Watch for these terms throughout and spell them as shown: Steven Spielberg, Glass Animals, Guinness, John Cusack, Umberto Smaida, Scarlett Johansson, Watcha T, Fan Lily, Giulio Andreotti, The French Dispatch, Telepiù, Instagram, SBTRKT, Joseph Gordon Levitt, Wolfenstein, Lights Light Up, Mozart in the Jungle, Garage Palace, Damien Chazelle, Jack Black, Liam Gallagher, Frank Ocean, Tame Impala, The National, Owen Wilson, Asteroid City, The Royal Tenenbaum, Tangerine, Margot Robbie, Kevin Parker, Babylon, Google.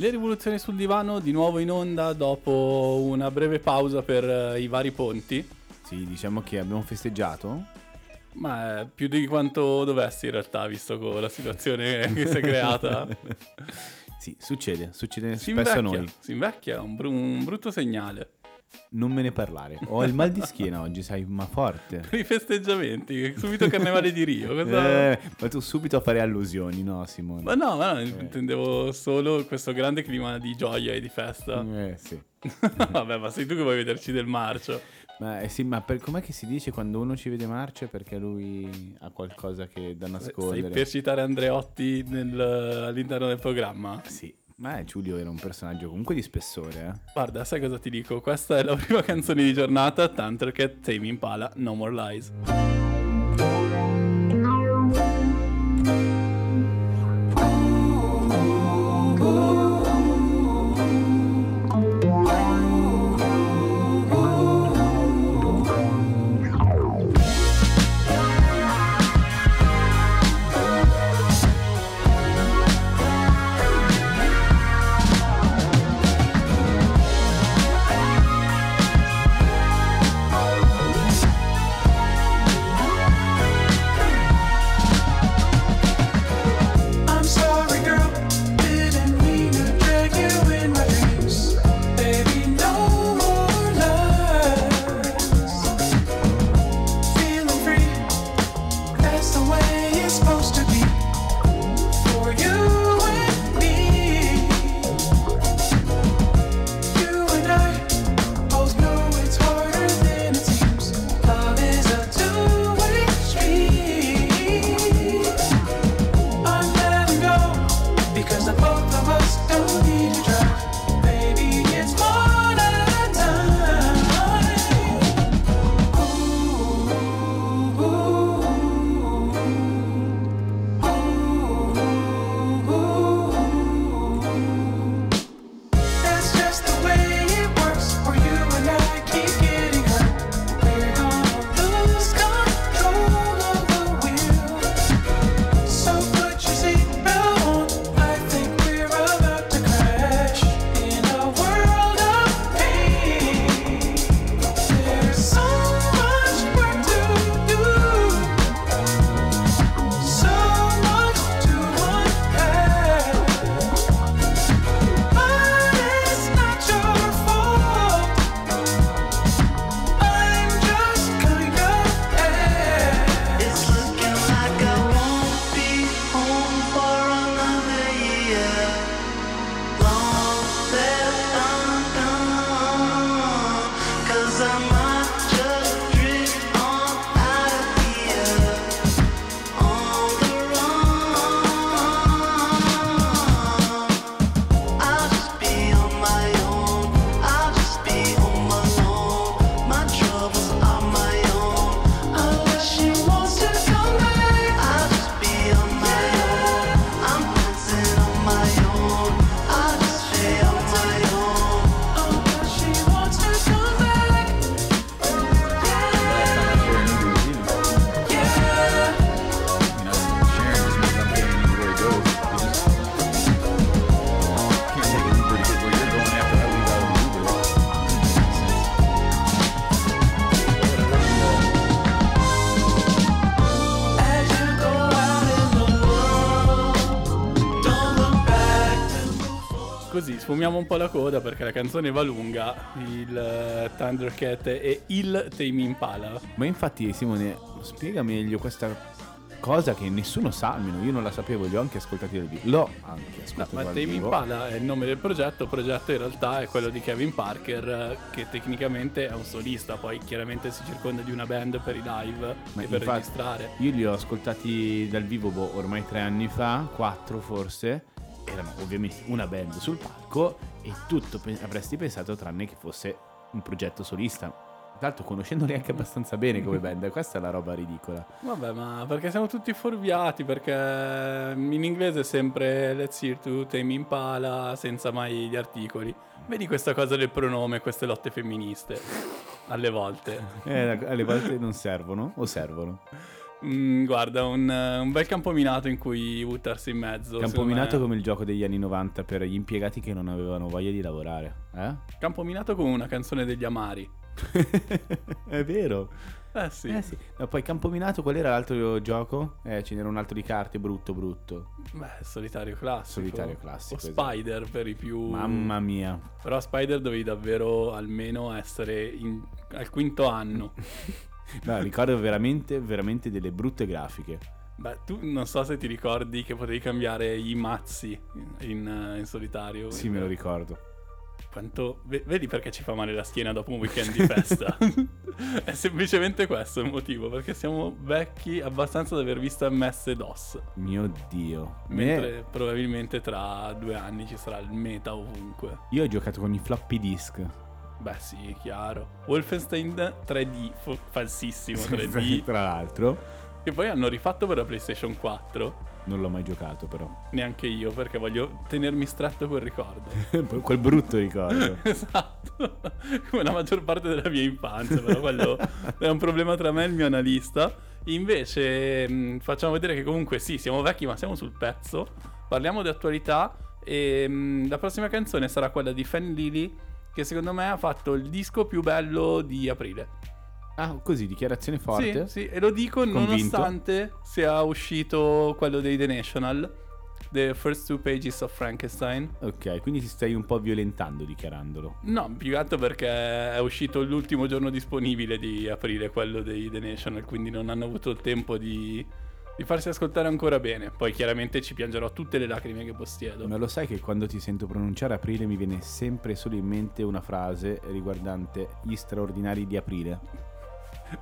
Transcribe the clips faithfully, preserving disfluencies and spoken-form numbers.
Le rivoluzioni sul divano di nuovo in onda dopo una breve pausa per i vari ponti. Sì, diciamo che abbiamo festeggiato. Ma più di quanto dovessi in realtà, visto con la situazione che si è creata. Sì, succede, succede si spesso invecchia, a noi. Si invecchia, un, br- un brutto segnale. Non me ne parlare, ho il mal di schiena oggi, sai, ma forte. I festeggiamenti, subito Carnevale di Rio. Cosa... Eh, ma tu subito a fare allusioni, no Simone? Ma no, ma no, eh. intendevo solo questo grande clima di gioia e di festa. Eh, sì. Vabbè, ma sei tu che vuoi vederci del marcio. Ma eh sì, ma per, com'è che si dice quando uno ci vede marcio? Perché lui ha qualcosa che da nascondere. Sei per citare Andreotti nel, all'interno del programma? Sì, ma Giulio era un personaggio comunque di spessore, eh? Guarda, sai cosa ti dico? Questa è la prima canzone di giornata, Thundercat, Tame Impala, No More Lies. Sfumiamo un po' la coda perché la canzone va lunga, il Thundercat e il Tame Impala. Ma infatti Simone, spiega meglio questa cosa che nessuno sa, almeno io non la sapevo, li ho anche ascoltati dal vivo. L'ho anche ascoltato no, ma Tame Impala è il nome del progetto, il progetto in realtà è quello di Kevin Parker, che tecnicamente è un solista, poi chiaramente si circonda di una band per i live ma e per registrare. Io li ho ascoltati dal vivo boh, ormai tre anni fa, quattro forse. erano ovviamente una band sul palco e tutto pe- avresti pensato tranne che fosse un progetto solista. Tra l'altro conoscendoli anche abbastanza bene come band, questa è la roba ridicola. Vabbè, ma perché siamo tutti fuorviati, perché in inglese è sempre let's hear to Tame Impala senza mai gli articoli. Vedi questa cosa del pronome, queste lotte femministe, alle volte. Eh, alle volte non servono o servono? Mm, guarda, un, un bel campominato in cui buttarsi in mezzo. Campominato come il gioco degli anni novanta per gli impiegati che non avevano voglia di lavorare, eh? Campominato come una canzone degli Amari. È vero. Eh sì, eh sì. No, poi campominato qual era l'altro gioco? Eh, ce n'era un altro di carte brutto brutto. Beh, solitario classico. Solitario classico. O Spider, esatto, per i più. Mamma mia. Però a Spider dovevi davvero almeno essere in... al quinto anno. No, ricordo veramente, veramente delle brutte grafiche. Beh, tu non so se ti ricordi che potevi cambiare i mazzi in, in solitario. Sì, me lo ricordo. Quanto... Vedi perché ci fa male la schiena dopo un weekend di festa? È semplicemente questo il motivo, perché siamo vecchi abbastanza da aver visto M S DOS. Mio Dio. Mentre me... probabilmente tra due anni ci sarà il meta ovunque. Io ho giocato con i floppy disk. Beh sì, chiaro. Wolfenstein tre D, f- falsissimo tre D. Tra l'altro. Che poi hanno rifatto per la PlayStation quattro. Non l'ho mai giocato però. Neanche io, perché voglio tenermi stretto quel ricordo. Quel brutto ricordo. Esatto. Come la maggior parte della mia infanzia. Però quello è un problema tra me e il mio analista. Invece mh, facciamo vedere che comunque sì, siamo vecchi ma siamo sul pezzo. Parliamo di attualità. E mh, la prossima canzone sarà quella di Fan Lily, che secondo me ha fatto il disco più bello di aprile. Ah, così, dichiarazione forte. Sì, sì, e lo dico convinto, nonostante sia uscito quello dei The National, The First Two Pages of Frankenstein. Ok, quindi ti stai un po' violentando dichiarandolo. No, più che altro perché è uscito l'ultimo giorno disponibile di aprile, quello dei The National, quindi non hanno avuto il tempo di, di farsi ascoltare ancora bene. Poi chiaramente ci piangerò tutte le lacrime che possiedo. Ma lo sai che quando ti sento pronunciare aprile mi viene sempre solo in mente una frase riguardante gli straordinari di aprile?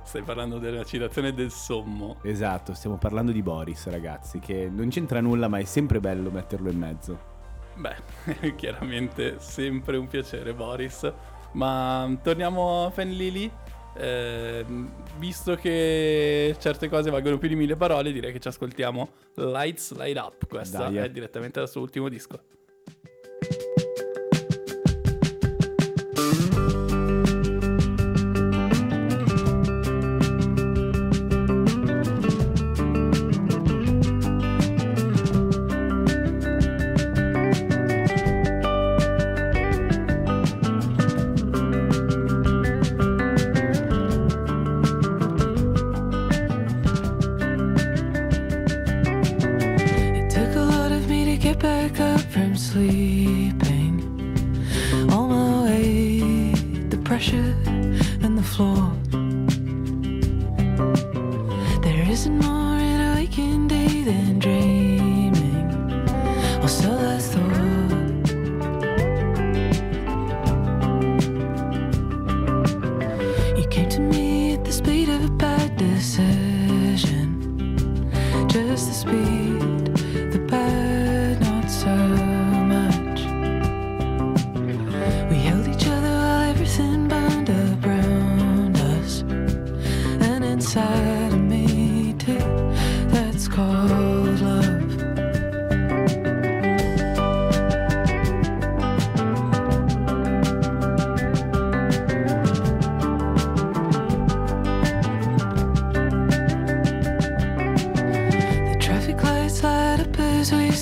Stai parlando della citazione del sommo. Esatto, stiamo parlando di Boris, ragazzi, che non c'entra nulla ma è sempre bello metterlo in mezzo. Beh, chiaramente sempre un piacere Boris. Ma torniamo a Fan Lily. eh, Visto che certe cose valgono più di mille parole, direi che ci ascoltiamo Lights Light Up. Questa Dai, è eh. direttamente dal suo ultimo disco.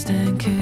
Thank you.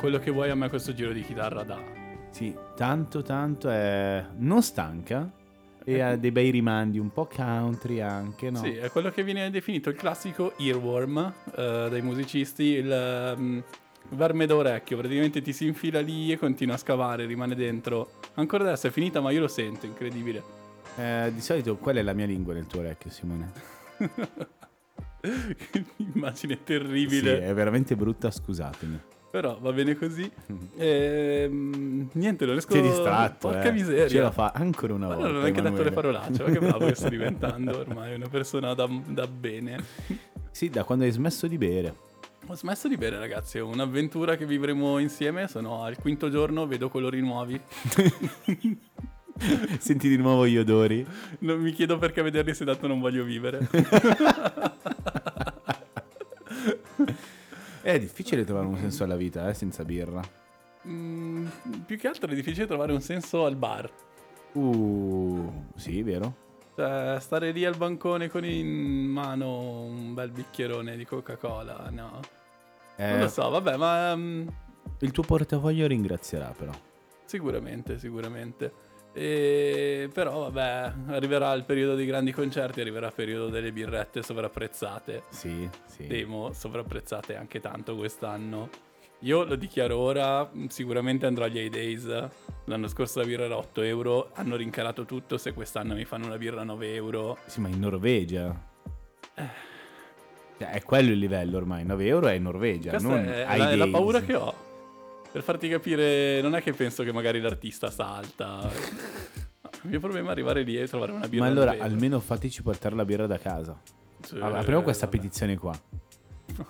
quello che vuoi, a me questo giro di chitarra dà. Sì, tanto tanto è non stanca e ha dei bei rimandi, un po' country anche, no? Sì, è quello che viene definito il classico earworm eh, dai musicisti, il um, verme da orecchio, praticamente ti si infila lì e continua a scavare, rimane dentro. Ancora adesso è finita, ma io lo sento, incredibile. Eh, di solito quella è la mia lingua nel tuo orecchio, Simone. Immagine terribile. Sì, è veramente brutta, scusatemi. Però va bene così. Ehm, niente, non riesco. Ti è distratto. Porca eh. miseria. Ce la fa ancora una ma volta. Non ho neanche detto le parolacce. Ma che bravo che sto diventando ormai una persona da, da bene. Sì, da quando hai smesso di bere. Ho smesso di bere, ragazzi. È un'avventura che vivremo insieme. Sono al quinto giorno, vedo colori nuovi. Senti di nuovo gli odori. Non mi chiedo perché vederli, se dato non voglio vivere. È difficile trovare un senso alla vita, eh, senza birra. Mm, più che altro è difficile trovare un senso al bar. Uh, sì, vero? Cioè, stare lì al bancone con in mano un bel bicchierone di Coca-Cola, no? Eh, non lo so, vabbè, ma... Um, il tuo portafoglio ringrazierà, però. Sicuramente, sicuramente. E però vabbè, arriverà il periodo dei grandi concerti, arriverà il periodo delle birrette sovrapprezzate. Sì, sì. Temo sovrapprezzate anche tanto quest'anno. Io lo dichiaro ora, sicuramente andrò agli A-Days. L'anno scorso la birra era otto euro, hanno rincarato tutto, se quest'anno mi fanno una birra a nove euro. Sì, ma in Norvegia eh. cioè, è quello il livello ormai, nove euro è in Norvegia. Questa non è la, la paura che ho. Per farti capire, non è che penso che magari l'artista salta. No, il mio problema è arrivare lì e trovare una birra. Ma allora almeno fateci portare la birra da casa. Cioè, allora, apriamo questa vabbè. petizione qua.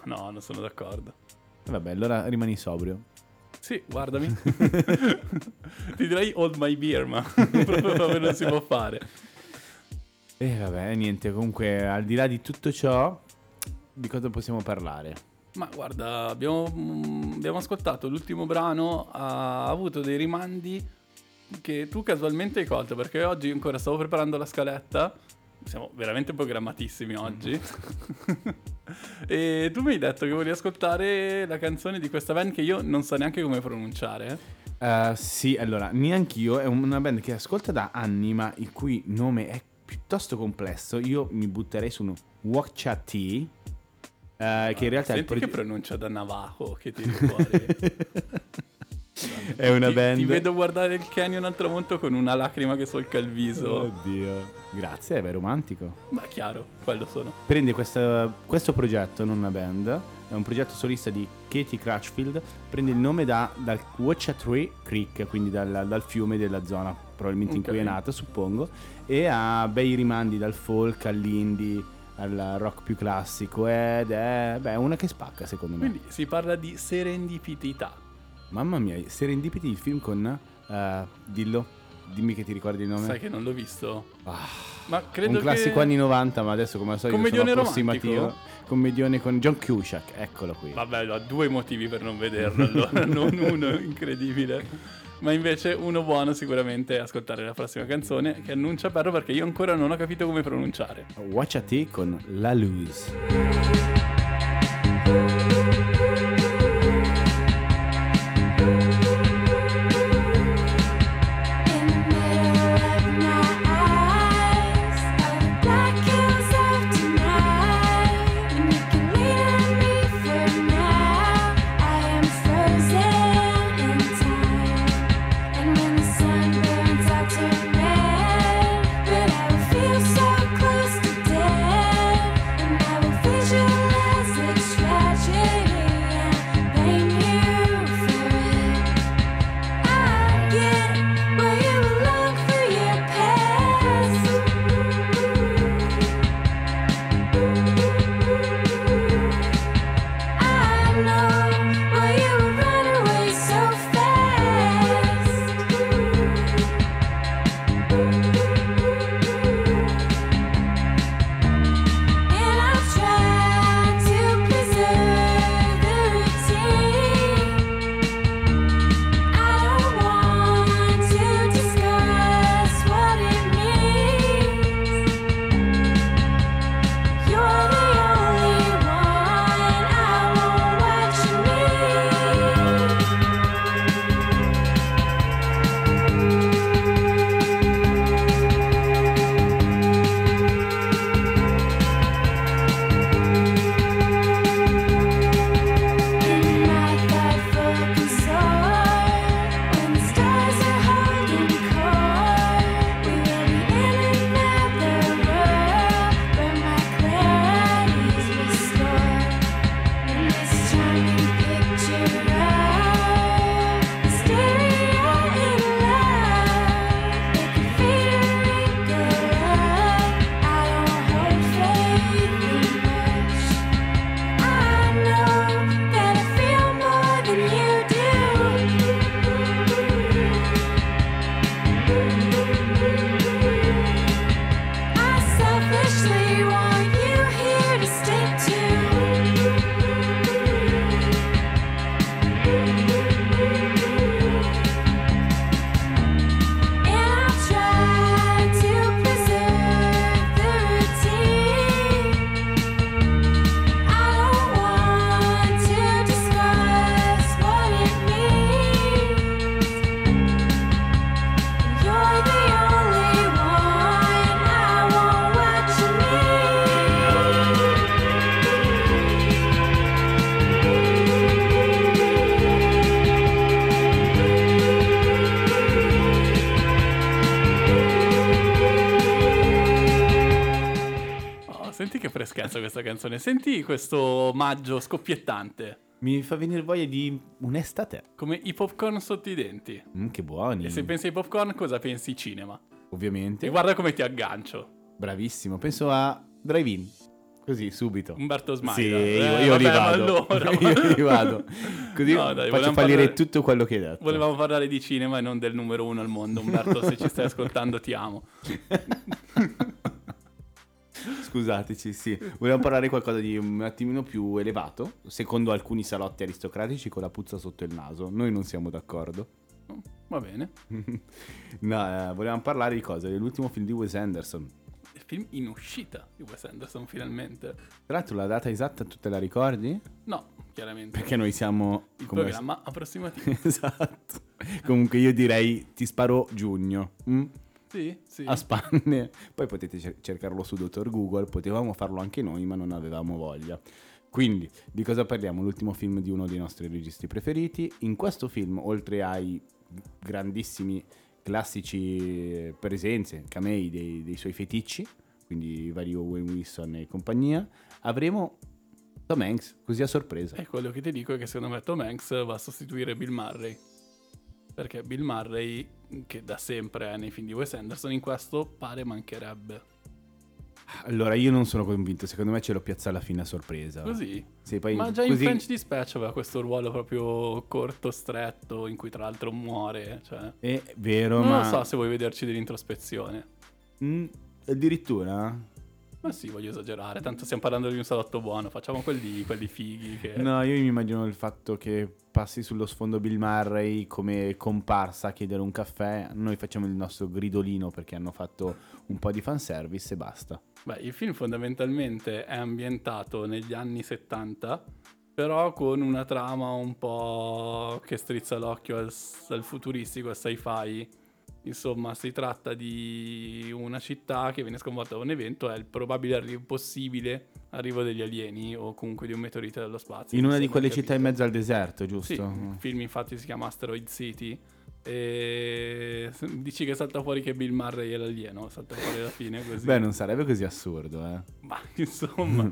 No, non sono d'accordo. Vabbè, allora rimani sobrio. Sì, guardami. Ti direi hold my beer, ma proprio, proprio non si può fare. E eh, vabbè, niente, comunque al di là di tutto ciò, di cosa possiamo parlare? Ma guarda, abbiamo, abbiamo ascoltato l'ultimo brano, ha avuto dei rimandi che tu casualmente hai colto, perché oggi ancora stavo preparando la scaletta, siamo veramente programmatissimi oggi, e tu mi hai detto che volevi ascoltare la canzone di questa band che io non so neanche come pronunciare. Uh, sì, allora, neanch'io, è una band che ascolta da anni, ma il cui nome è piuttosto complesso, io mi butterei su uno Watcha T. Uh, che in realtà senti pro... che pronuncia da Navajo, che ti fuori. È una ti, band. Ti vedo guardare il canyon al tramonto con una lacrima che solca il viso. Oddio. Grazie, è romantico. Ma chiaro, quello sono. Prende questa, questo progetto, non una band, è un progetto solista di Katie Crutchfield. Prende il nome da dal Watchatree Creek, quindi dal, dal fiume della zona, probabilmente okay. in cui è nata, suppongo. E ha bei rimandi dal folk all'indie, al rock più classico, ed è beh, una che spacca secondo me. Quindi si parla di serendipità. Mamma mia, Serendipity, il film con uh, dillo, dimmi che ti ricordi il nome. Sai che non l'ho visto. Ah, ma credo un classico che... anni novanta, ma adesso come al solito commedione sono approssimativo. Romantico. Commedione con John Cusack, eccolo qui. Vabbè, ho due motivi per non vederlo, allora, non uno incredibile. Ma invece uno buono sicuramente è ascoltare la prossima canzone che annuncia Perro, perché io ancora non ho capito come pronunciare. Watcha T con La Luz. Show senti che freschezza questa canzone, senti questo omaggio scoppiettante. Mi fa venire voglia di un'estate. Come i popcorn sotto i denti. Mm, che buoni. E se pensi ai popcorn, cosa pensi? Cinema. Ovviamente. E guarda come ti aggancio. Bravissimo, penso a Drive-In. Così, subito. Umberto Smaida. Sì, io, io eh, li vado. Allora. Io li vado. Così no, dai, faccio fallire parlare... tutto quello che hai detto. Volevamo parlare di cinema e non del numero uno al mondo. Umberto, se ci stai ascoltando, ti amo. Scusateci, sì. Volevamo parlare di qualcosa di un attimino più elevato, secondo alcuni salotti aristocratici con la puzza sotto il naso. Noi non siamo d'accordo. Va bene. No, eh, volevamo parlare di cosa? Dell'ultimo film di Wes Anderson. Film in uscita di Wes Anderson, finalmente. Tra l'altro la data esatta tu te la ricordi? No, chiaramente. Perché noi siamo... Il come... programma approssimativo. Esatto. Comunque io direi ti sparo giugno. Mm? Sì, sì. A spanne. Poi potete cer- cercarlo su dottor Google, potevamo farlo anche noi ma non avevamo voglia. Quindi, di cosa parliamo? L'ultimo film di uno dei nostri registi preferiti. In questo film, oltre ai grandissimi... classici presenze, camei dei, dei suoi feticci, quindi vari Owen Wilson e compagnia, avremo Tom Hanks, così a sorpresa. E quello che ti dico è che secondo me Tom Hanks va a sostituire Bill Murray, perché Bill Murray, che da sempre è nei film di Wes Anderson, in questo pare mancherebbe. Allora io non sono convinto, secondo me ce lo piazza alla fine a sorpresa. Così? Sì, poi ma già così... in French Dispatch aveva questo ruolo proprio corto, stretto, in cui tra l'altro muore, cioè... È vero, non ma... Non lo so se vuoi vederci dell'introspezione. Mm, addirittura? Ma sì, voglio esagerare, tanto stiamo parlando di un salotto buono, facciamo quelli, quelli fighi che... No, io mi immagino il fatto che passi sullo sfondo Bill Murray come comparsa a chiedere un caffè, noi facciamo il nostro gridolino perché hanno fatto un po' di fanservice e basta. Beh, il film fondamentalmente è ambientato negli anni settanta, però con una trama un po' che strizza l'occhio al, al futuristico, al sci-fi. Insomma, si tratta di una città che viene sconvolta da un evento, è il probabile arri- possibile arrivo degli alieni o comunque di un meteorite dallo spazio. In una di quelle città in mezzo al deserto, giusto? Sì, il film infatti si chiama Asteroid City e dici che salta fuori che Bill Murray è l'alieno, salta fuori alla fine così. Beh, non sarebbe così assurdo, eh. Ma insomma.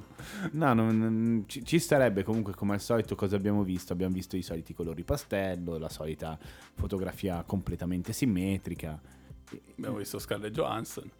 No, non, non, ci, ci sarebbe comunque come al solito cosa abbiamo visto? Abbiamo visto i soliti colori pastello, la solita fotografia completamente simmetrica. Abbiamo visto Scarlett Johansson.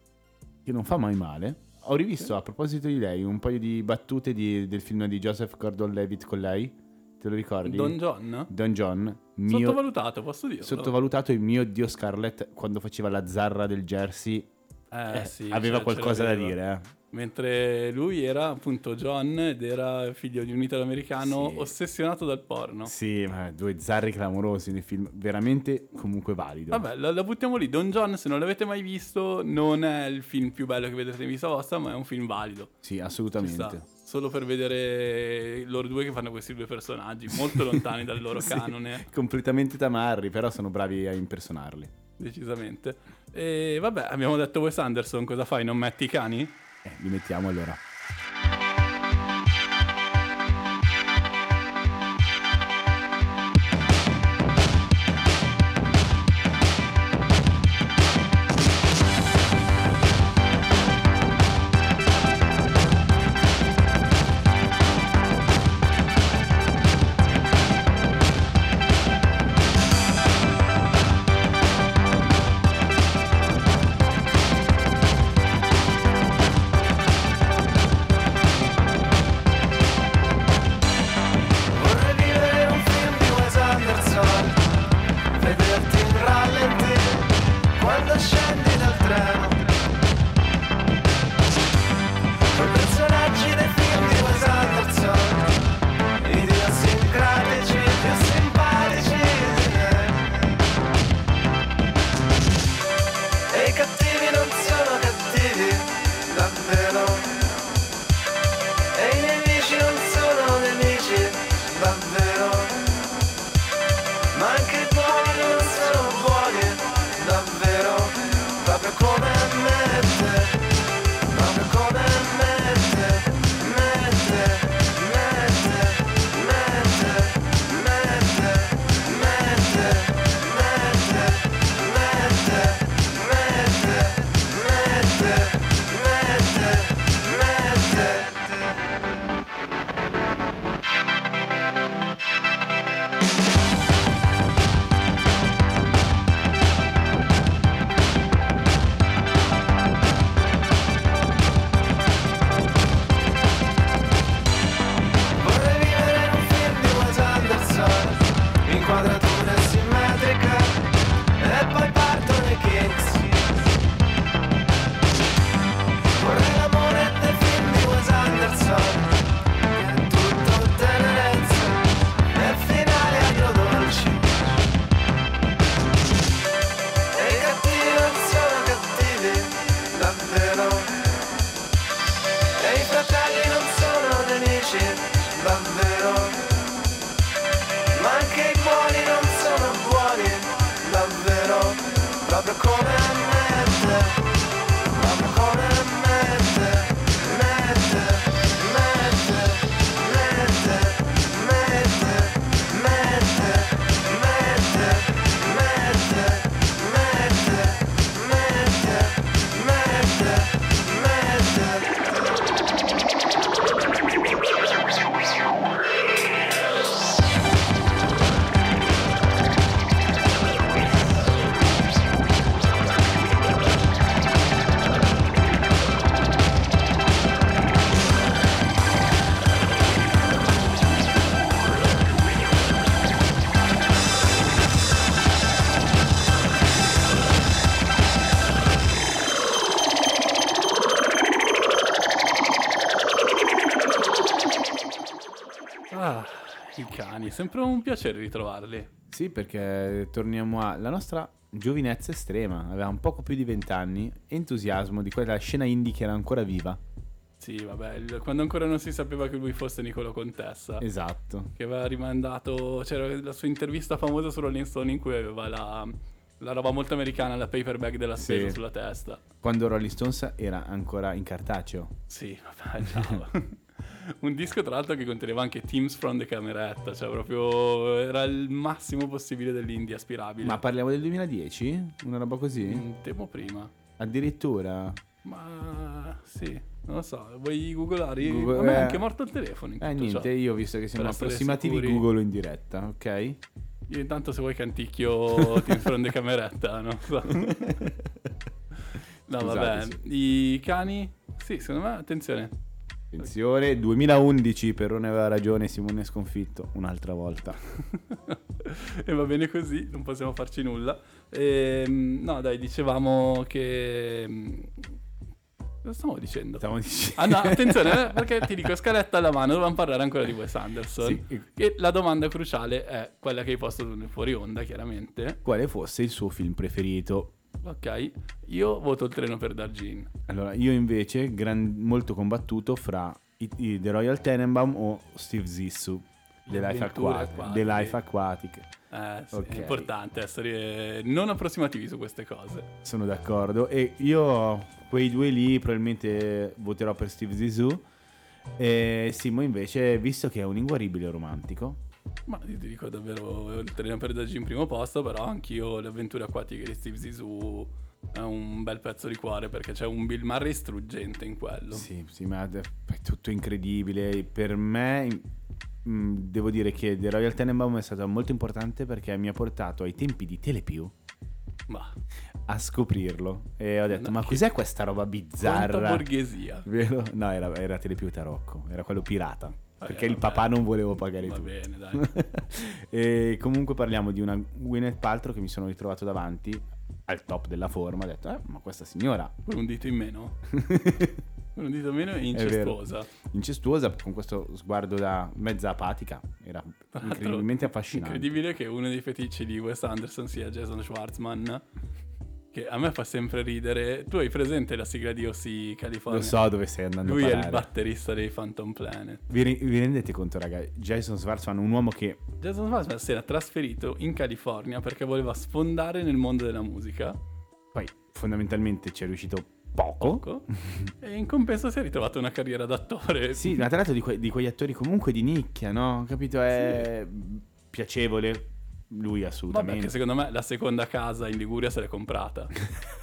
Che non fa mai male. Ho rivisto, a proposito di lei, un paio di battute di, del film di Joseph Gordon Levitt con lei. Te lo ricordi? Don John? Don John. Mio... Sottovalutato, posso dirlo. Sottovalutato il mio Dio Scarlett quando faceva la zarra del jersey. Eh, eh sì. Aveva cioè, qualcosa da dire, eh. Mentre lui era appunto John ed era figlio di un italoamericano, sì, ossessionato dal porno. Sì, ma due zarri clamorosi nel film, veramente comunque valido. Vabbè, la, la buttiamo lì. Don John, se non l'avete mai visto, non è il film più bello che vedrete in vita vostra, ma è un film valido. Sì, assolutamente. Solo per vedere loro due che fanno questi due personaggi molto lontani dal loro sì, canone. Completamente tamarri, però sono bravi a impersonarli. Decisamente. E vabbè, abbiamo detto Wes Anderson, cosa fai? Non metti i cani? Eh, li mettiamo allora. Sempre un piacere ritrovarli. Sì, perché torniamo alla nostra giovinezza estrema. Aveva un poco più di vent'anni, entusiasmo di quella scena indie che era ancora viva. Sì, vabbè, quando ancora non si sapeva che lui fosse Nicolò Contessa. Esatto. Che aveva rimandato, c'era la sua intervista famosa su Rolling Stone in cui aveva la, la roba molto americana, la paper bag della spesa, sì, sulla testa. Quando Rolling Stones era ancora in cartaceo. Sì, vabbè, ciao. Un disco tra l'altro che conteneva anche Teams from the cameretta, cioè proprio era il massimo possibile dell'indie aspirabile. Ma parliamo del duemiladieci? Una roba così? Un tempo prima. Addirittura? Ma sì, non lo so, vuoi googolare? Google... Vabbè, eh... è anche morto il telefono in tutto. Eh niente, ciò. Io ho visto che siamo approssimativi, googolo in diretta, ok? Io intanto se vuoi canticchio Teams from the cameretta, non so. No, vabbè, sì. I cani? Sì, secondo me, attenzione. Attenzione, duemilaundici, Perrone aveva ragione, Simone è sconfitto un'altra volta. E va bene così, non possiamo farci nulla. E, no dai, dicevamo che... Cosa stavo dicendo? Stavo dicendo... Ah no, attenzione, perché ti dico, scaletta alla mano, dovevamo parlare ancora di Wes Anderson. Sì. E la domanda cruciale è quella che hai posto fuori onda, chiaramente. Quale fosse il suo film preferito? Ok, io voto Il treno per Darjeeling. Allora, io invece, gran, molto combattuto fra i, i, The Royal Tenenbaum o Steve Zissou, The Life Aquatic. The Life Aquatic. Eh, sì, okay. È importante essere non approssimativi su queste cose. Sono d'accordo, e io quei due lì probabilmente voterò per Steve Zissou. E Simo invece, visto che è un inguaribile romantico... Ma io ti dico davvero Il treno per Darjeeling in primo posto, però anch'io Le avventure acquatiche di Steve Zissou è un bel pezzo di cuore, perché c'è un Bill Murray struggente in quello. Sì, sì, ma è tutto incredibile. Per me devo dire che The Royal Tenenbaum è stato molto importante, perché mi ha portato ai tempi di Telepiù ma. a scoprirlo, e ho detto no, ma cos'è questa roba bizzarra? Quanta borghesia. Vero? No, era, era Telepiù Tarocco, era quello pirata. Perché eh, il papà non volevo pagare va tutto. Va bene, dai. E comunque parliamo di una Gwyneth Paltrow che mi sono ritrovato davanti al top della forma. Ho detto, eh, ma questa signora... Con un dito in meno. Con un dito in meno e incestuosa. Incestuosa, con questo sguardo da mezza apatica. Era incredibilmente affascinante. Incredibile che uno dei feticci di Wes Anderson sia Jason Schwartzman. Che a me fa sempre ridere. Tu hai presente la sigla di O C California? Lo so dove stai andando. Lui a parare. È il batterista dei Phantom Planet. Vi, re- vi rendete conto, raga? Jason Schwartzman, un uomo che... Jason Schwartzman si era trasferito in California perché voleva sfondare nel mondo della musica. Poi fondamentalmente ci è riuscito poco, poco. E in compenso si è ritrovato una carriera d'attore. Sì, ma tra l'altro di, que- di quegli attori comunque di nicchia, no? Capito? È sì. Piacevole. Lui assolutamente. Vabbè, che secondo me la seconda casa in Liguria se l'è comprata.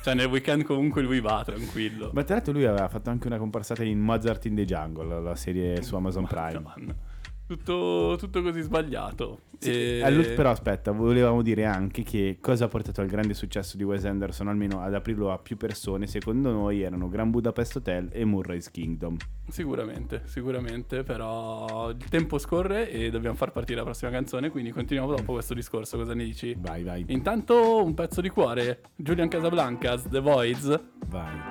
Cioè nel weekend comunque lui va tranquillo. Ma tra l'altro lui aveva fatto anche una comparsata in Mozart in the Jungle, la serie su Amazon Prime. Tutto, tutto così sbagliato. Sì, e... Però aspetta, volevamo dire anche che cosa ha portato al grande successo di Wes Anderson, almeno ad aprirlo a più persone, secondo noi erano Grand Budapest Hotel e Moonrise Kingdom. Sicuramente, sicuramente, però il tempo scorre e dobbiamo far partire la prossima canzone, quindi continuiamo dopo questo discorso, cosa ne dici? Vai, vai. Intanto un pezzo di cuore, Julian Casablancas, The Voids. Vai.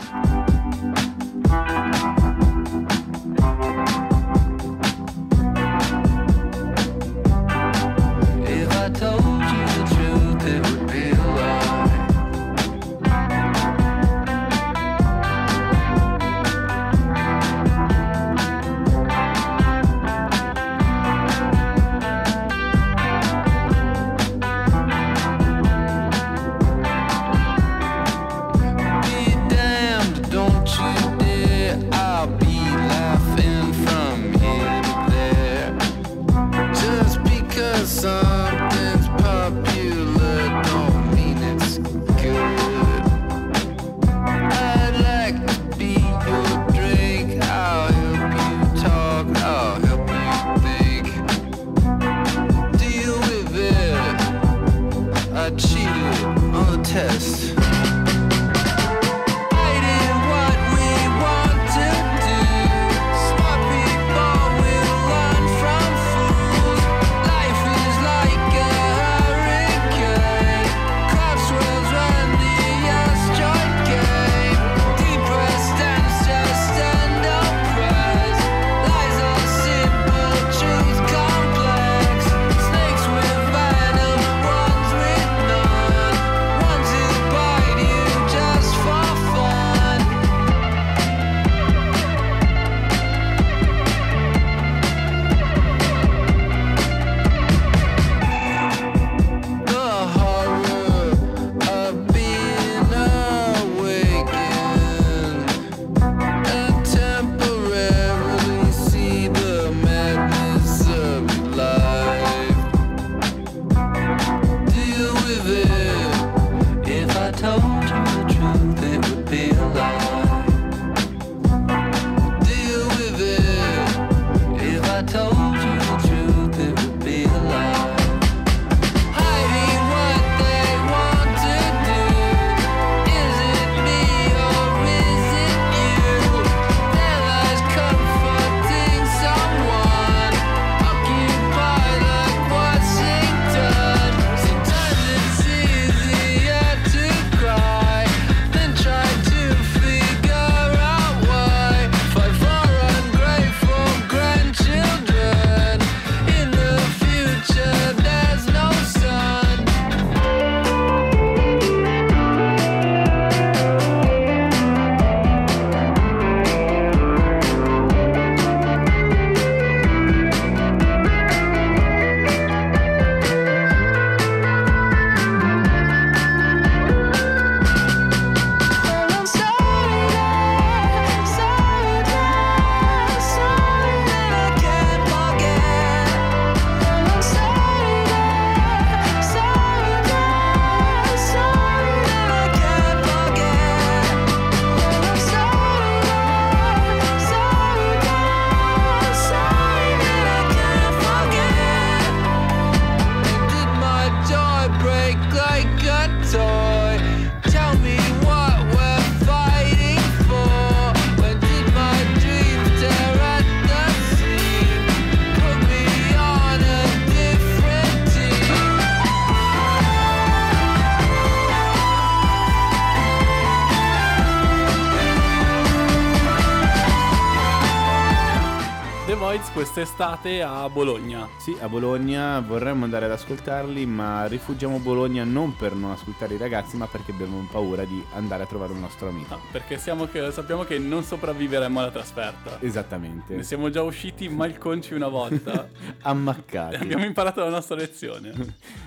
Voids quest'estate a Bologna. Sì, a Bologna, vorremmo andare ad ascoltarli, ma rifugiamo Bologna non per non ascoltare i ragazzi, ma perché abbiamo paura di andare a trovare un nostro amico. Ah, perché siamo che, sappiamo che non sopravviveremo alla trasferta. Esattamente. Ne siamo già usciti malconci una volta. Ammaccati. Abbiamo imparato la nostra lezione.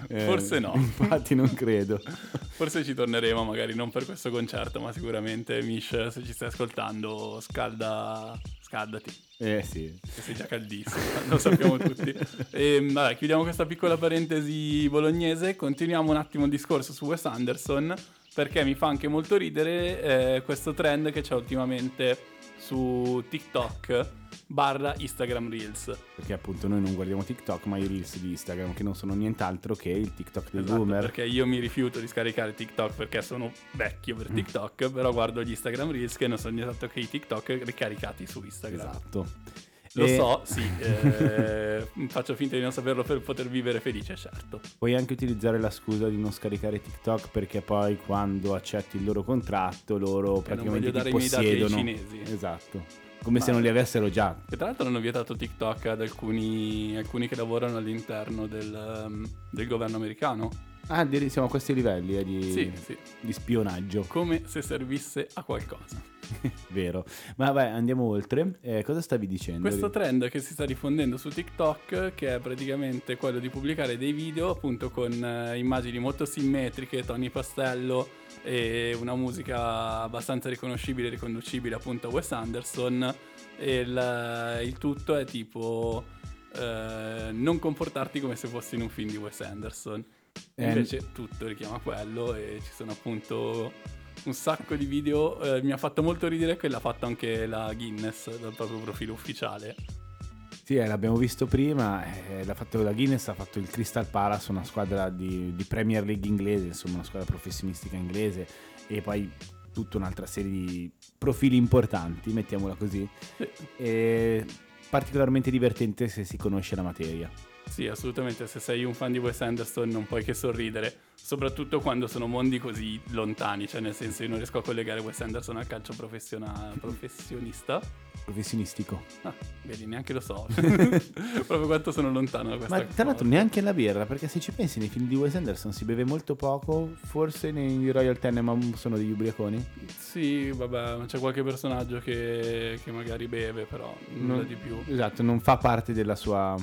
eh, Forse no. Infatti non credo. Forse ci torneremo, magari non per questo concerto, ma sicuramente, Mish, se ci stai ascoltando, scalda... scaldati. Eh sì. Che sei già caldissimo, lo sappiamo tutti. E, vabbè, chiudiamo questa piccola parentesi bolognese, continuiamo un attimo il discorso su Wes Anderson, perché mi fa anche molto ridere eh, questo trend che c'è ultimamente su TikTok barra Instagram Reels. Perché appunto noi non guardiamo TikTok, ma i Reels di Instagram, che non sono nient'altro che il TikTok del esatto, boomer. Perché io mi rifiuto di scaricare TikTok perché sono vecchio per TikTok, mm. però guardo gli Instagram Reels che non sono nient'altro che i TikTok ricaricati su Instagram. Esatto. Lo e... so, sì, eh, faccio finta di non saperlo per poter vivere felice, certo. Puoi anche utilizzare la scusa di non scaricare TikTok perché poi quando accetti il loro contratto loro praticamente ti possiedono. Non voglio dare i miei dati ai cinesi. Esatto. Come Ma... se non li avessero già. E tra l'altro hanno vietato TikTok ad alcuni, alcuni che lavorano all'interno del, um, del governo americano. Ah, siamo a questi livelli eh, di, sì, sì. di spionaggio. Come se servisse a qualcosa. Vero. Ma vai, andiamo oltre. Eh, cosa stavi dicendo? Questo trend che si sta diffondendo su TikTok, che è praticamente quello di pubblicare dei video appunto con eh, immagini molto simmetriche, toni pastello e una musica abbastanza riconoscibile, riconducibile appunto a Wes Anderson. E il, il tutto è tipo eh, non comportarti come se fossi in un film di Wes Anderson. Invece And... tutto richiama quello e ci sono appunto un sacco di video. Eh, mi ha fatto molto ridere quella fatta anche la Guinness dal proprio profilo ufficiale. Sì, eh, l'abbiamo visto prima, eh, l'ha fatto la Guinness, ha fatto il Crystal Palace, una squadra di, di Premier League inglese, insomma una squadra professionistica inglese, e poi tutta un'altra serie di profili importanti, mettiamola così, sì. E particolarmente divertente se si conosce la materia. Sì, assolutamente, se sei un fan di Wes Anderson non puoi che sorridere, soprattutto quando sono mondi così lontani, cioè nel senso io non riesco a collegare Wes Anderson al calcio professiona- professionista. Professionistico. Ah, vedi, neanche lo so. Proprio quanto sono lontano da questa cosa. Ma tra l'altro neanche la birra, perché se ci pensi nei film di Wes Anderson si beve molto poco, forse nei Royal Tenenbaum sono degli ubriaconi? Sì, vabbè, c'è qualche personaggio che, che magari beve, però nulla non, di più. Esatto, non fa parte della sua...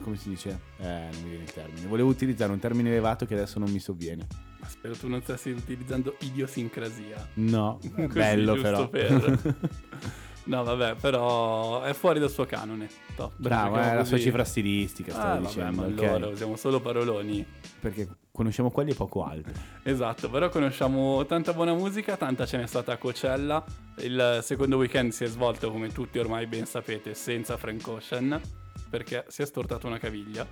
come si dice? Eh, non mi viene il termine. Volevo utilizzare un termine elevato che adesso non mi sovviene. Ma spero tu non stessi utilizzando idiosincrasia. No, così, bello però. Per... no, vabbè, però è fuori dal suo canone. Top. Bravo, è eh, la sua cifra stilistica, stavo ah, dicendo. Vabbè, ma okay. Allora, usiamo solo paroloni. Perché conosciamo quelli e poco altro. Esatto, però conosciamo tanta buona musica, tanta ce n'è stata a Coachella. Il secondo weekend si è svolto, come tutti ormai ben sapete, senza Frank Ocean, perché si è stortato una caviglia.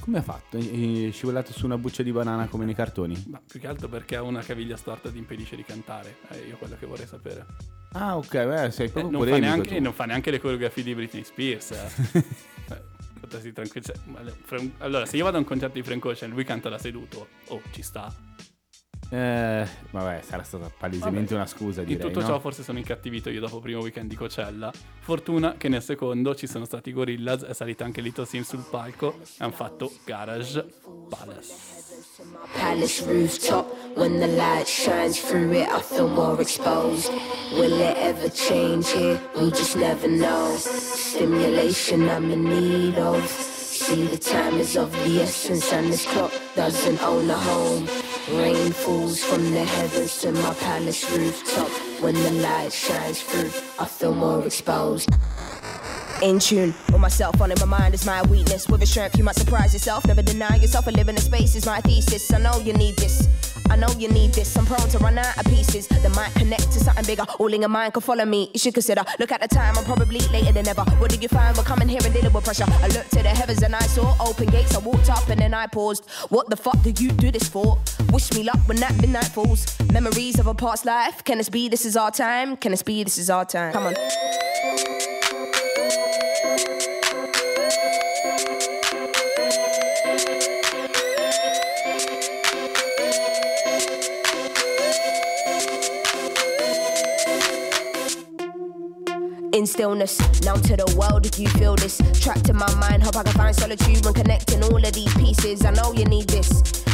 Come ha fatto? È scivolato su una buccia di banana come nei cartoni? Ma più che altro perché una caviglia storta ti impedisce di cantare, è io quello che vorrei sapere. Ah ok, beh, sei proprio eh, non, polemico, fa neanche, non fa neanche le coreografie di Britney Spears. Eh. eh, potresti tranquilli... Allora, se io vado a un concerto di Frank Ocean, lui canta da seduto, oh, ci sta. Eh, vabbè, sarà stata palesemente vabbè. una scusa, direi. In tutto no? ciò forse sono incattivito io dopo il primo weekend di Coachella. Fortuna che nel secondo ci sono stati Gorillaz, è salita anche Little Sims sul palco e hanno fatto Garage Palace. See the time is of the essence and this clock doesn't own a home. Rain falls from the heavens to my palace rooftop. When the light shines through, I feel more exposed. In tune with myself, all in my mind is my weakness. With a strength you might surprise yourself. Never deny yourself a living in space is my thesis. I know you need this, I know you need this. I'm prone to run out of pieces that might connect to something bigger. All in your mind can follow me, you should consider. Look at the time, I'm probably later than ever. What did you find? We're coming here and dealing with pressure. I looked to the heavens and I saw open gates. I walked up and then I paused. What the fuck do you do this for? Wish me luck when that midnight falls. Memories of a past life. Can this be, this is our time? Can this be, this is our time? Come on. in stillness. Now to the world if you feel this. Trapped in my mind, hope I can find solitude when connecting all of these pieces. I know you need this,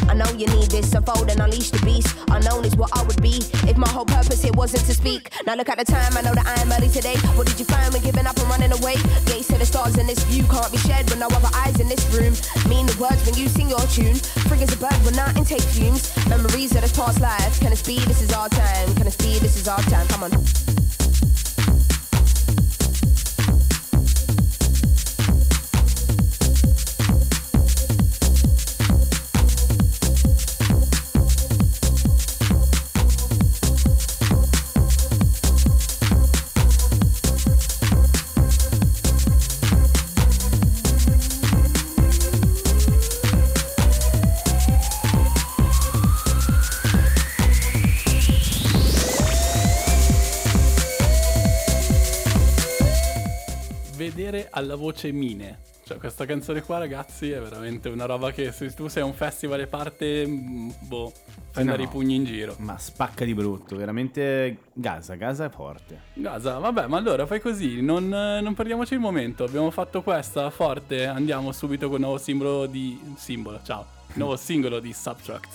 I know you need this. Unfold and unleash the beast. Unknown is what I would be if my whole purpose it wasn't to speak. Now look at the time, I know that I am early today. What did you find when giving up and running away? Gates to the stars in this view can't be shared with no other eyes in this room. Mean the words when you sing your tune. Free as a bird when I intake fumes. Memories of this past life. Can it be? This is our time. Can it be? This is our time. Come on. Alla voce Mine, cioè questa canzone qua ragazzi è veramente una roba che se tu sei a un festival e parte boh, prendere no, i pugni in giro, ma spacca di brutto, veramente gasa, gasa è forte, gasa, vabbè, ma allora fai così, non, non perdiamoci il momento, abbiamo fatto questa forte, andiamo subito con il nuovo simbolo di simbolo, ciao, nuovo singolo di S B T R K T.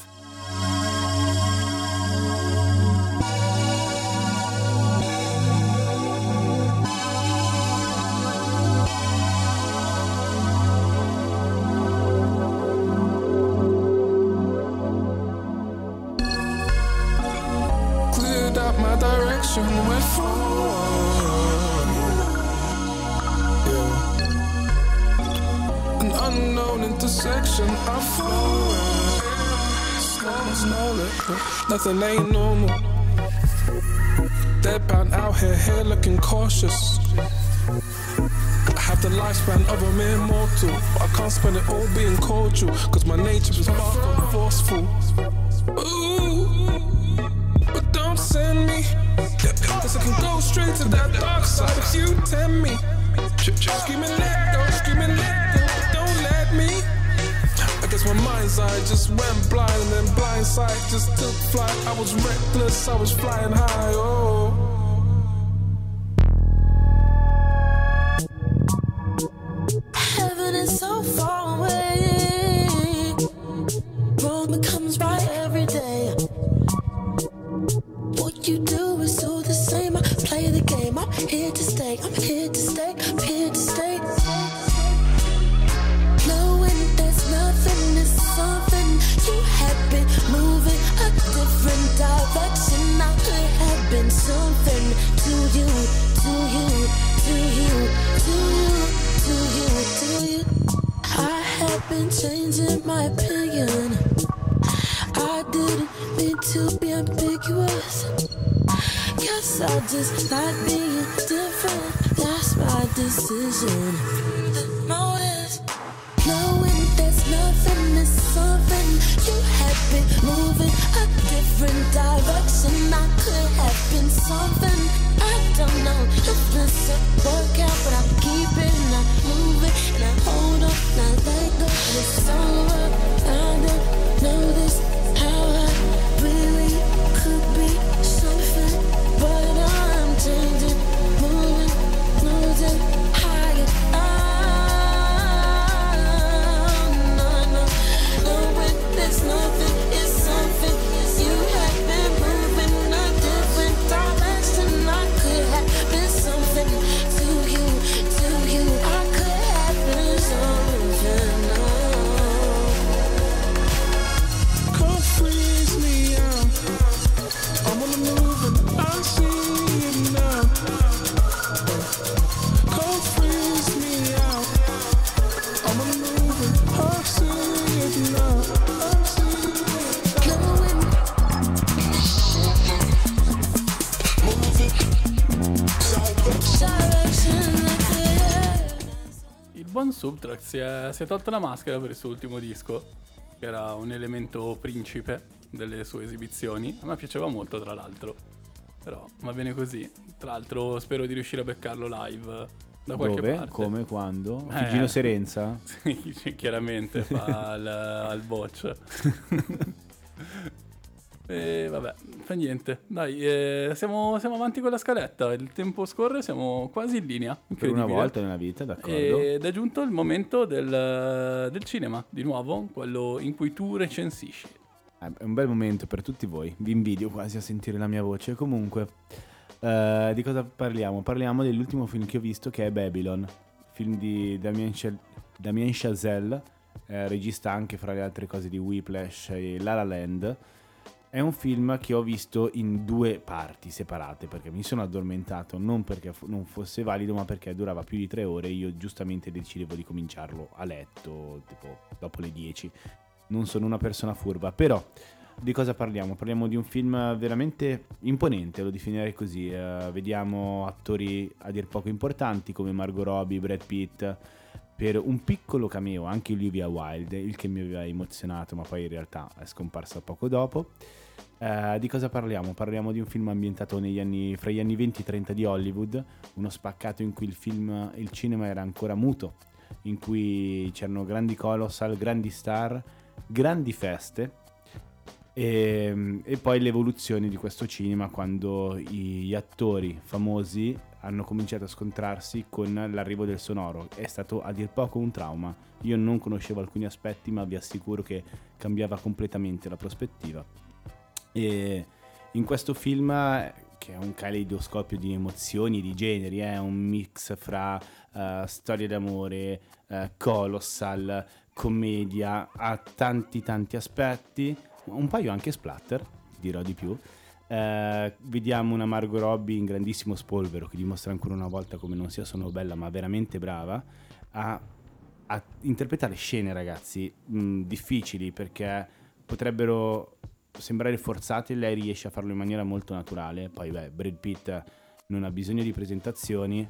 Nothing ain't normal. Deadpan out here, here looking cautious. I have the lifespan of a mere mortal, but I can't spend it all being cordial, cause my nature is dark and forceful. Ooh, but don't send me, cause I can go straight to that dark side if you tempt me. Screaming let go, screaming let go, but don't let me. Guess my mind's eye just went blind, and then blindsight just took flight. I was reckless, I was flying high, oh. S B T R K T si è, si è tolta la maschera per il suo ultimo disco, che era un elemento principe delle sue esibizioni. A me piaceva molto, tra l'altro, però va bene così. Tra l'altro spero di riuscire a beccarlo live da qualche Dove? parte. Come? Quando? Eh, Gino Serenza? Sì, chiaramente fa al, al boccia. E vabbè, fa niente. Dai, eh, siamo, siamo avanti con la scaletta. Il tempo scorre, siamo quasi in linea. Per una volta nella vita, d'accordo. Ed è giunto il momento del, del cinema, di nuovo, quello in cui tu recensisci. È un bel momento per tutti voi. Vi invidio quasi a sentire la mia voce. Comunque, eh, di cosa parliamo? Parliamo dell'ultimo film che ho visto, che è Babylon, film di Damien, Ch- Damien Chazelle, eh, regista anche fra le altre cose di Whiplash e La La Land. È un film che ho visto in due parti separate perché mi sono addormentato, non perché f- non fosse valido, ma perché durava più di tre ore e io giustamente decidevo di cominciarlo a letto, tipo dopo le dieci. Non sono una persona furba, però di cosa parliamo? Parliamo di un film veramente imponente, lo definirei così. Uh, vediamo attori a dir poco importanti come Margot Robbie, Brad Pitt, per un piccolo cameo, anche Olivia Wilde, il che mi aveva emozionato, ma poi in realtà è scomparsa poco dopo. Uh, di cosa parliamo? Parliamo di un film ambientato negli anni, fra gli anni venti e trenta di Hollywood, uno spaccato in cui il film, il cinema era ancora muto, in cui c'erano grandi colossal, grandi star, grandi feste e, e poi l'evoluzione di questo cinema quando gli attori famosi hanno cominciato a scontrarsi con l'arrivo del sonoro. È stato a dir poco un trauma. Io non conoscevo alcuni aspetti, ma vi assicuro che cambiava completamente la prospettiva. E in questo film, che è un caleidoscopio di emozioni, di generi, è eh, un mix fra uh, storie d'amore, uh, colossal, commedia, ha tanti tanti aspetti, un paio anche splatter, dirò di più. Eh, vediamo una Margot Robbie in grandissimo spolvero che dimostra ancora una volta come non sia solo bella ma veramente brava a, a interpretare scene, ragazzi, mh, difficili perché potrebbero sembrare forzate, lei riesce a farlo in maniera molto naturale. Poi beh, Brad Pitt non ha bisogno di presentazioni.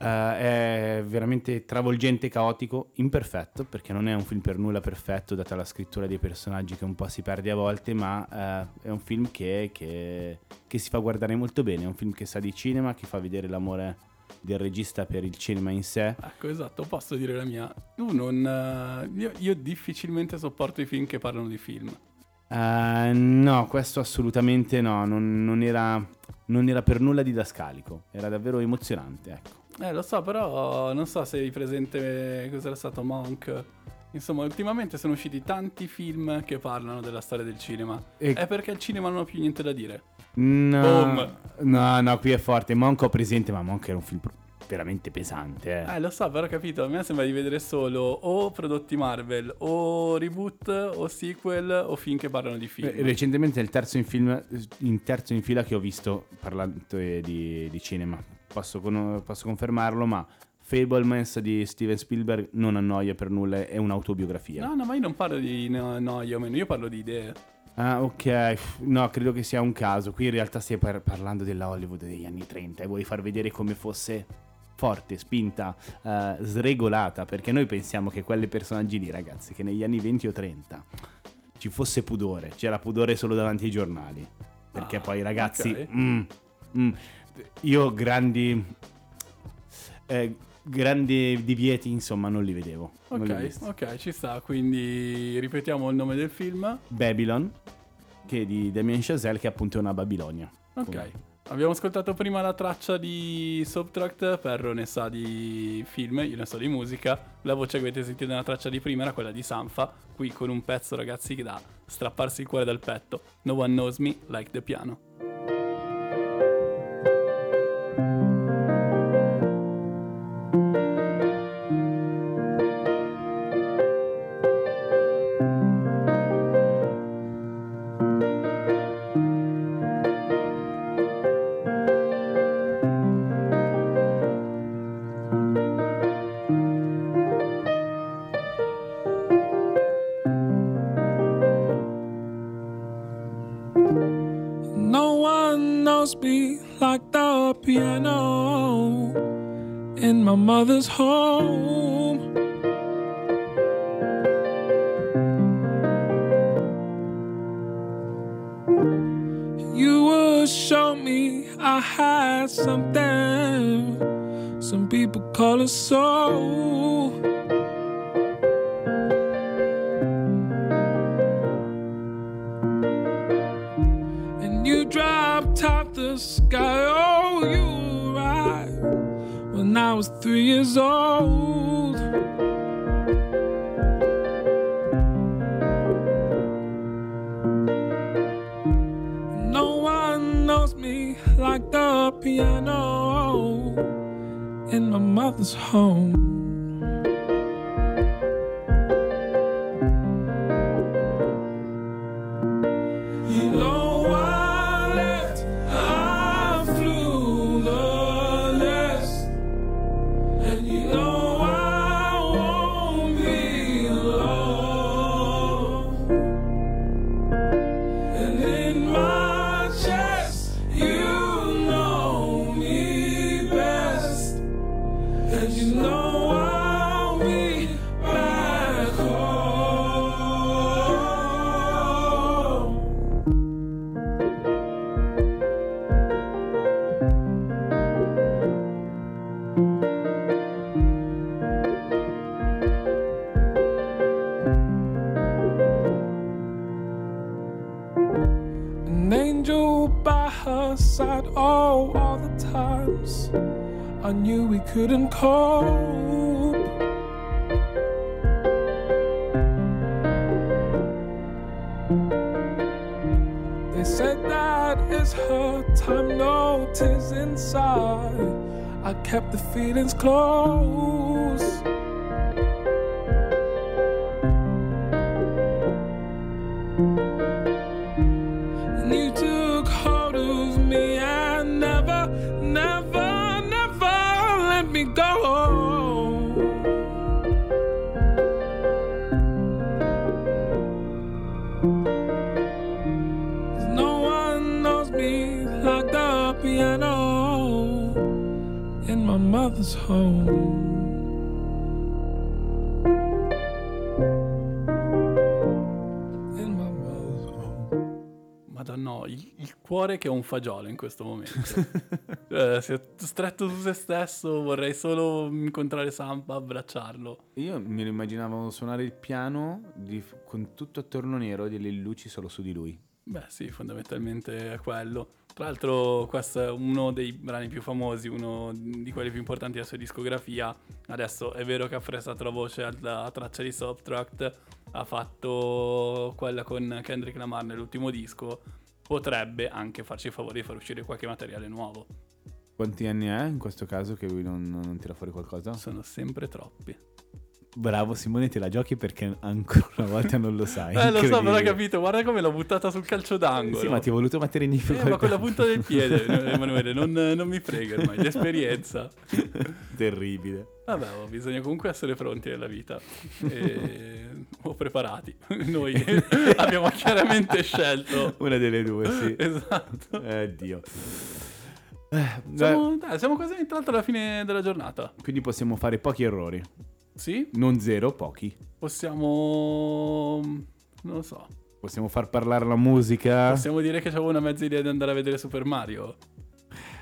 Uh, è veramente travolgente, caotico, imperfetto, perché non è un film per nulla perfetto data la scrittura dei personaggi che un po' si perde a volte, ma uh, è un film che, che, che si fa guardare molto bene, è un film che sa di cinema, che fa vedere l'amore del regista per il cinema in sé. Ecco, esatto, posso dire la mia. Tu non... io, io difficilmente sopporto i film che parlano di film. Uh, no, questo assolutamente no, non, non, era, non era per nulla didascalico, era davvero emozionante, ecco. Eh, lo so, però non so se hai presente cos'era stato Monk. Insomma, ultimamente sono usciti tanti film che parlano della storia del cinema. E... è perché il cinema non ha più niente da dire. No, Boom. no, no, qui è forte. Monk ho presente, ma Monk era un film veramente pesante. Eh, eh lo so, però ho capito. A me sembra di vedere solo o prodotti Marvel, o reboot, o sequel, o film che parlano di film. Eh, recentemente è il terzo in, film, in terzo in fila che ho visto parlando eh, di, di cinema. Posso, con- posso confermarlo, ma Fablemans di Steven Spielberg non annoia per nulla, è un'autobiografia. No, no, ma io non parlo di no, noia o meno, io parlo di idee. Ah, ok, no, credo che sia un caso. Qui in realtà stai par- parlando della Hollywood degli anni trenta e vuoi far vedere come fosse forte, spinta, eh, sregolata, perché noi pensiamo che quelle personaggi lì, ragazzi, che negli anni venti o trenta ci fosse pudore, c'era pudore solo davanti ai giornali, perché ah, poi ragazzi... Okay. Mm, mm, Io grandi eh, grandi divieti insomma non li vedevo. Ok, li ok, ci sta. Quindi ripetiamo il nome del film: Babylon, che è di Damien Chazelle, che è appunto una Babilonia. Ok, come... abbiamo ascoltato prima la traccia di SBTRKT. Perro ne sa di film, io ne so di musica. La voce che avete sentito nella traccia di prima era quella di Sampha, qui con un pezzo, ragazzi, che da strapparsi il cuore dal petto. No one knows me like the piano. Mother's home. You would show me I had something. Some people call it soul. sky. Oh, you arrived when I was three years old. No one knows me like the piano in my mother's home. Oh, all the times I knew we couldn't cope. They said that it's her time, no tears inside. I kept the feelings close. Mother's home. Madonna, no, il, il cuore che è un fagiolo in questo momento. eh, si è stretto su se stesso, vorrei solo incontrare Sampha, abbracciarlo. Io me lo immaginavo suonare il piano di, con tutto attorno nero e delle luci solo su di lui. Beh sì, fondamentalmente è quello. Tra l'altro questo è uno dei brani più famosi, uno di quelli più importanti della sua discografia. Adesso è vero che ha prestato la voce alla traccia di SBTRKT, ha fatto quella con Kendrick Lamar nell'ultimo disco, potrebbe anche farci il favore di far uscire qualche materiale nuovo. Quanti anni è in questo caso che lui non, non tira fuori qualcosa? Sono sempre troppi. Bravo Simone, te la giochi perché ancora una volta non lo sai. Eh lo so, però ho capito, guarda come l'ho buttata sul calcio d'angolo. Sì, ma ti ho voluto mettere in difficoltà. Eh, ma con la punta del piede, Emanuele, non, non mi frega ormai, l'esperienza. Terribile. Vabbè, oh, bisogna comunque essere pronti nella vita. E... o preparati. Noi abbiamo chiaramente scelto una delle due, sì. Esatto. Eh, Dio. Eh, siamo, dai, siamo quasi entrati alla fine della giornata. Quindi possiamo fare pochi errori. Sì? Non zero, pochi. Possiamo... non lo so. Possiamo far parlare la musica. Possiamo dire che avevo una mezza idea di andare a vedere Super Mario.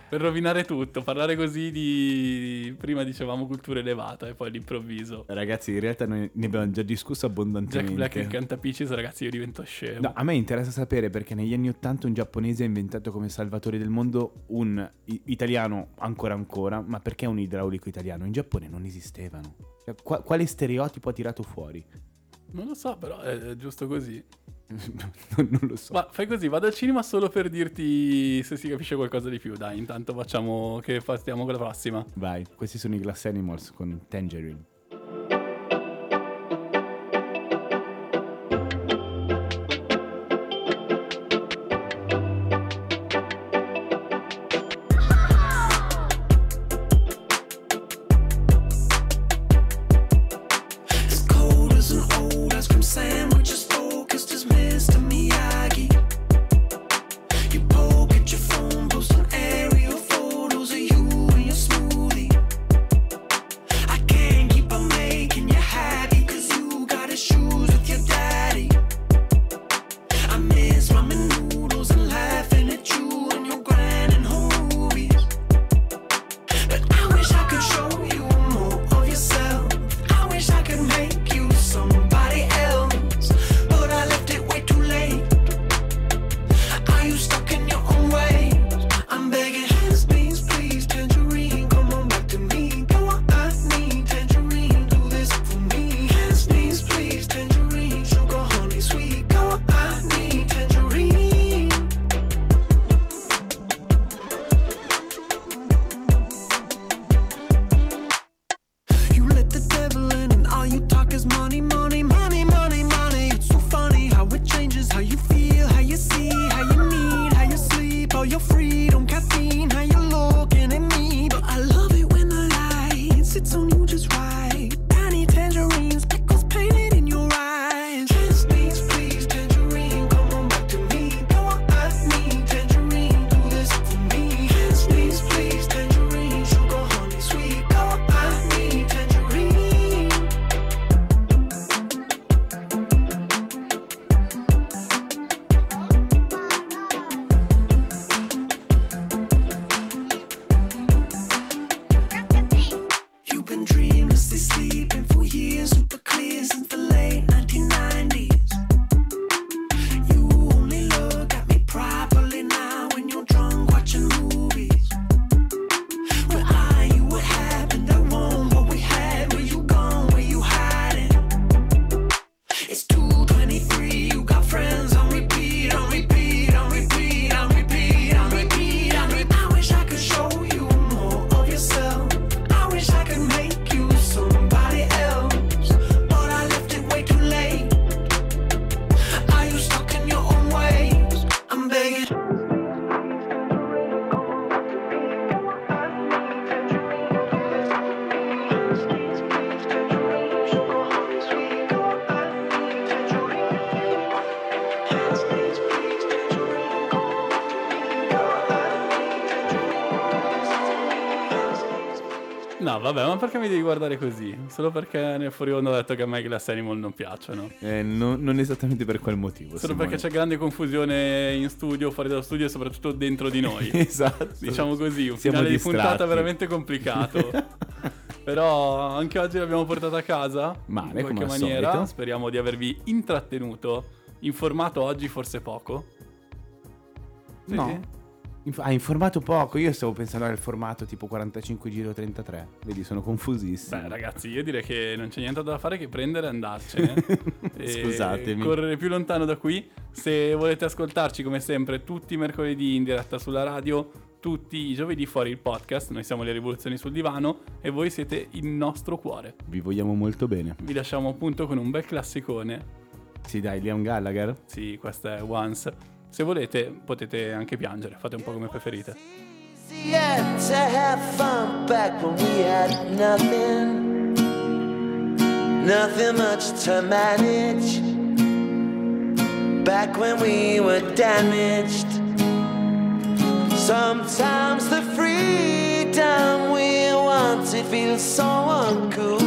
Per rovinare tutto, parlare così di... prima dicevamo cultura elevata e poi all'improvviso. Ragazzi, in realtà noi ne abbiamo già discusso abbondantemente. Jack Black e Cantapiccias, ragazzi, io divento scemo. No, a me interessa sapere perché negli anni ottanta un giapponese ha inventato come salvatore del mondo un italiano ancora ancora, ma perché un idraulico italiano? In Giappone non esistevano. Qu- quale stereotipo ha tirato fuori? Non lo so, però è, è giusto così. non, non lo so. Ma fai così, vado al cinema solo per dirti se si capisce qualcosa di più. Dai, intanto facciamo che partiamo con la prossima. Vai, questi sono i Glass Animals con Tangerine. Keep No, vabbè, ma perché mi devi guardare così? Solo perché nel fuori onda ho detto che a me i Glass Animals non piacciono. Eh, no, non esattamente per quel motivo. Solo Simone. Perché c'è grande confusione in studio, fuori dallo studio e soprattutto dentro di noi. Esatto. Diciamo così, un Siamo finale distratti. Di puntata veramente complicato. Però anche oggi l'abbiamo portata a casa, Male, in qualche come maniera. Solito. Speriamo di avervi intrattenuto, informato oggi forse poco. Sì, no. Sì? Inf- ah, informato poco, io stavo pensando al formato tipo quarantacinque giri o trentatré, vedi sono confusissimo. Beh ragazzi, io direi che non c'è niente da fare che prendere e andarcene. Scusatemi. E correre più lontano da qui. Se volete ascoltarci come sempre tutti i mercoledì in diretta sulla radio, tutti i giovedì fuori il podcast, noi siamo le rivoluzioni sul divano e voi siete il nostro cuore. Vi vogliamo molto bene. Vi lasciamo appunto con un bel classicone. Sì dai, Liam Gallagher. Sì, questa è Once. Se volete potete anche piangere, fate un po' come preferite. Nothing much to manage. Back when we were damaged. Sometimes the freedom we wanted feels so uncool.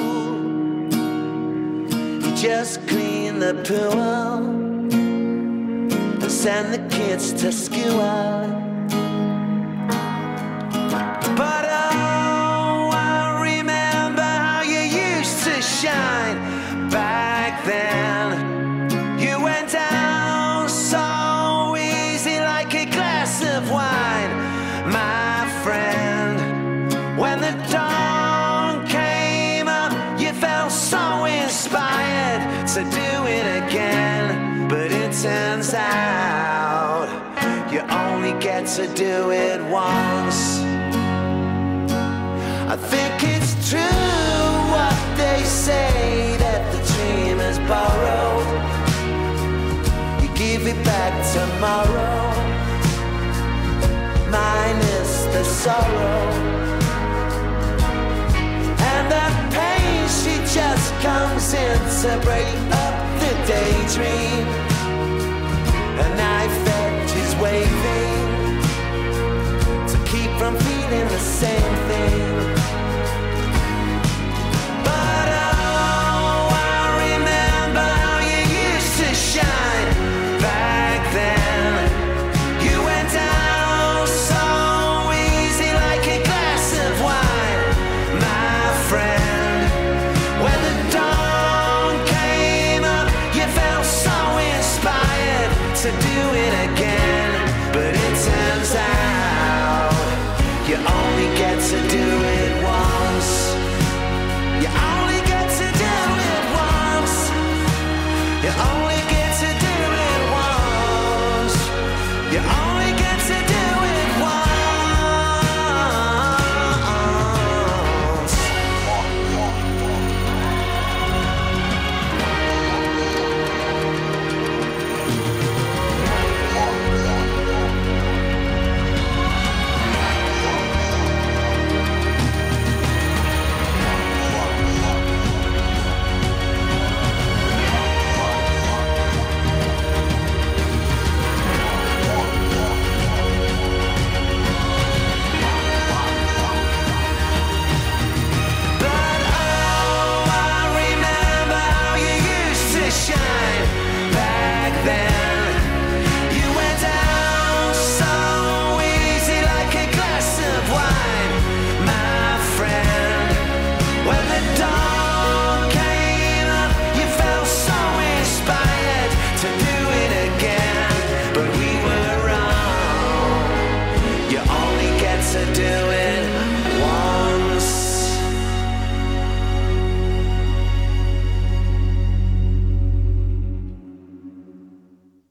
You just clean the pool and send the kids to school. But oh, I remember how you used to shine back then. To do it again, but it turns out you only get to do it once. I think it's true what they say that the dream is borrowed. You give it back tomorrow, minus the sorrow and the pain. She just comes in to break up the daydream. A knife edge is waving to keep from feeling the same.